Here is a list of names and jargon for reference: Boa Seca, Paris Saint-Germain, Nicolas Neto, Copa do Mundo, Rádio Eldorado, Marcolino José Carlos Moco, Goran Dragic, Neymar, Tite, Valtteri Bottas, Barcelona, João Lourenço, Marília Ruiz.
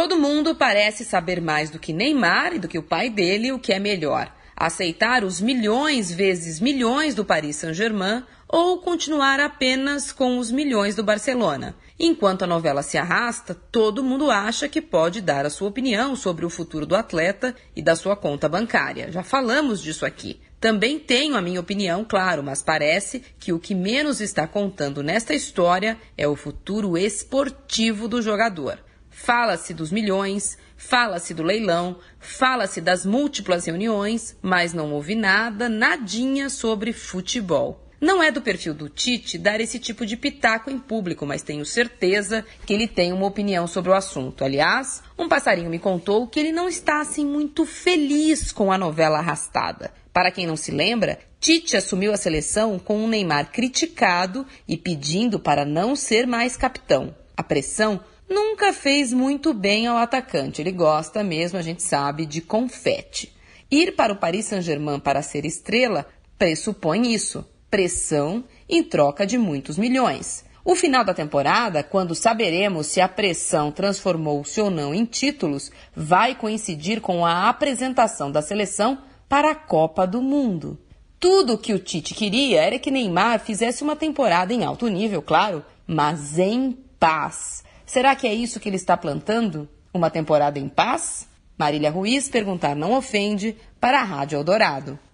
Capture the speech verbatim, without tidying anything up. Todo mundo parece saber mais do que Neymar e do que o pai dele o que é melhor. Aceitar os milhões vezes milhões do Paris Saint-Germain ou continuar apenas com os milhões do Barcelona. Enquanto a novela se arrasta, todo mundo acha que pode dar a sua opinião sobre o futuro do atleta e da sua conta bancária. Já falamos disso aqui. Também tenho a minha opinião, claro, mas parece que o que menos está contando nesta história é o futuro esportivo do jogador. Fala-se dos milhões, fala-se do leilão, fala-se das múltiplas reuniões, mas não houve nada, nadinha sobre futebol. Não é do perfil do Tite dar esse tipo de pitaco em público, mas tenho certeza que ele tem uma opinião sobre o assunto. Aliás, um passarinho me contou que ele não está assim muito feliz com a novela arrastada. Para quem não se lembra, Tite assumiu a seleção com o Neymar criticado e pedindo para não ser mais capitão. A pressão nunca fez muito bem ao atacante. Ele gosta mesmo, a gente sabe, de confete. Ir para o Paris Saint-Germain para ser estrela pressupõe isso. Pressão em troca de muitos milhões. O final da temporada, quando saberemos se a pressão transformou-se ou não em títulos, vai coincidir com a apresentação da seleção para a Copa do Mundo. Tudo o que o Tite queria era que Neymar fizesse uma temporada em alto nível, claro, mas em paz. Será que é isso que ele está plantando? Uma temporada em paz? Marília Ruiz perguntar não ofende para a Rádio Eldorado.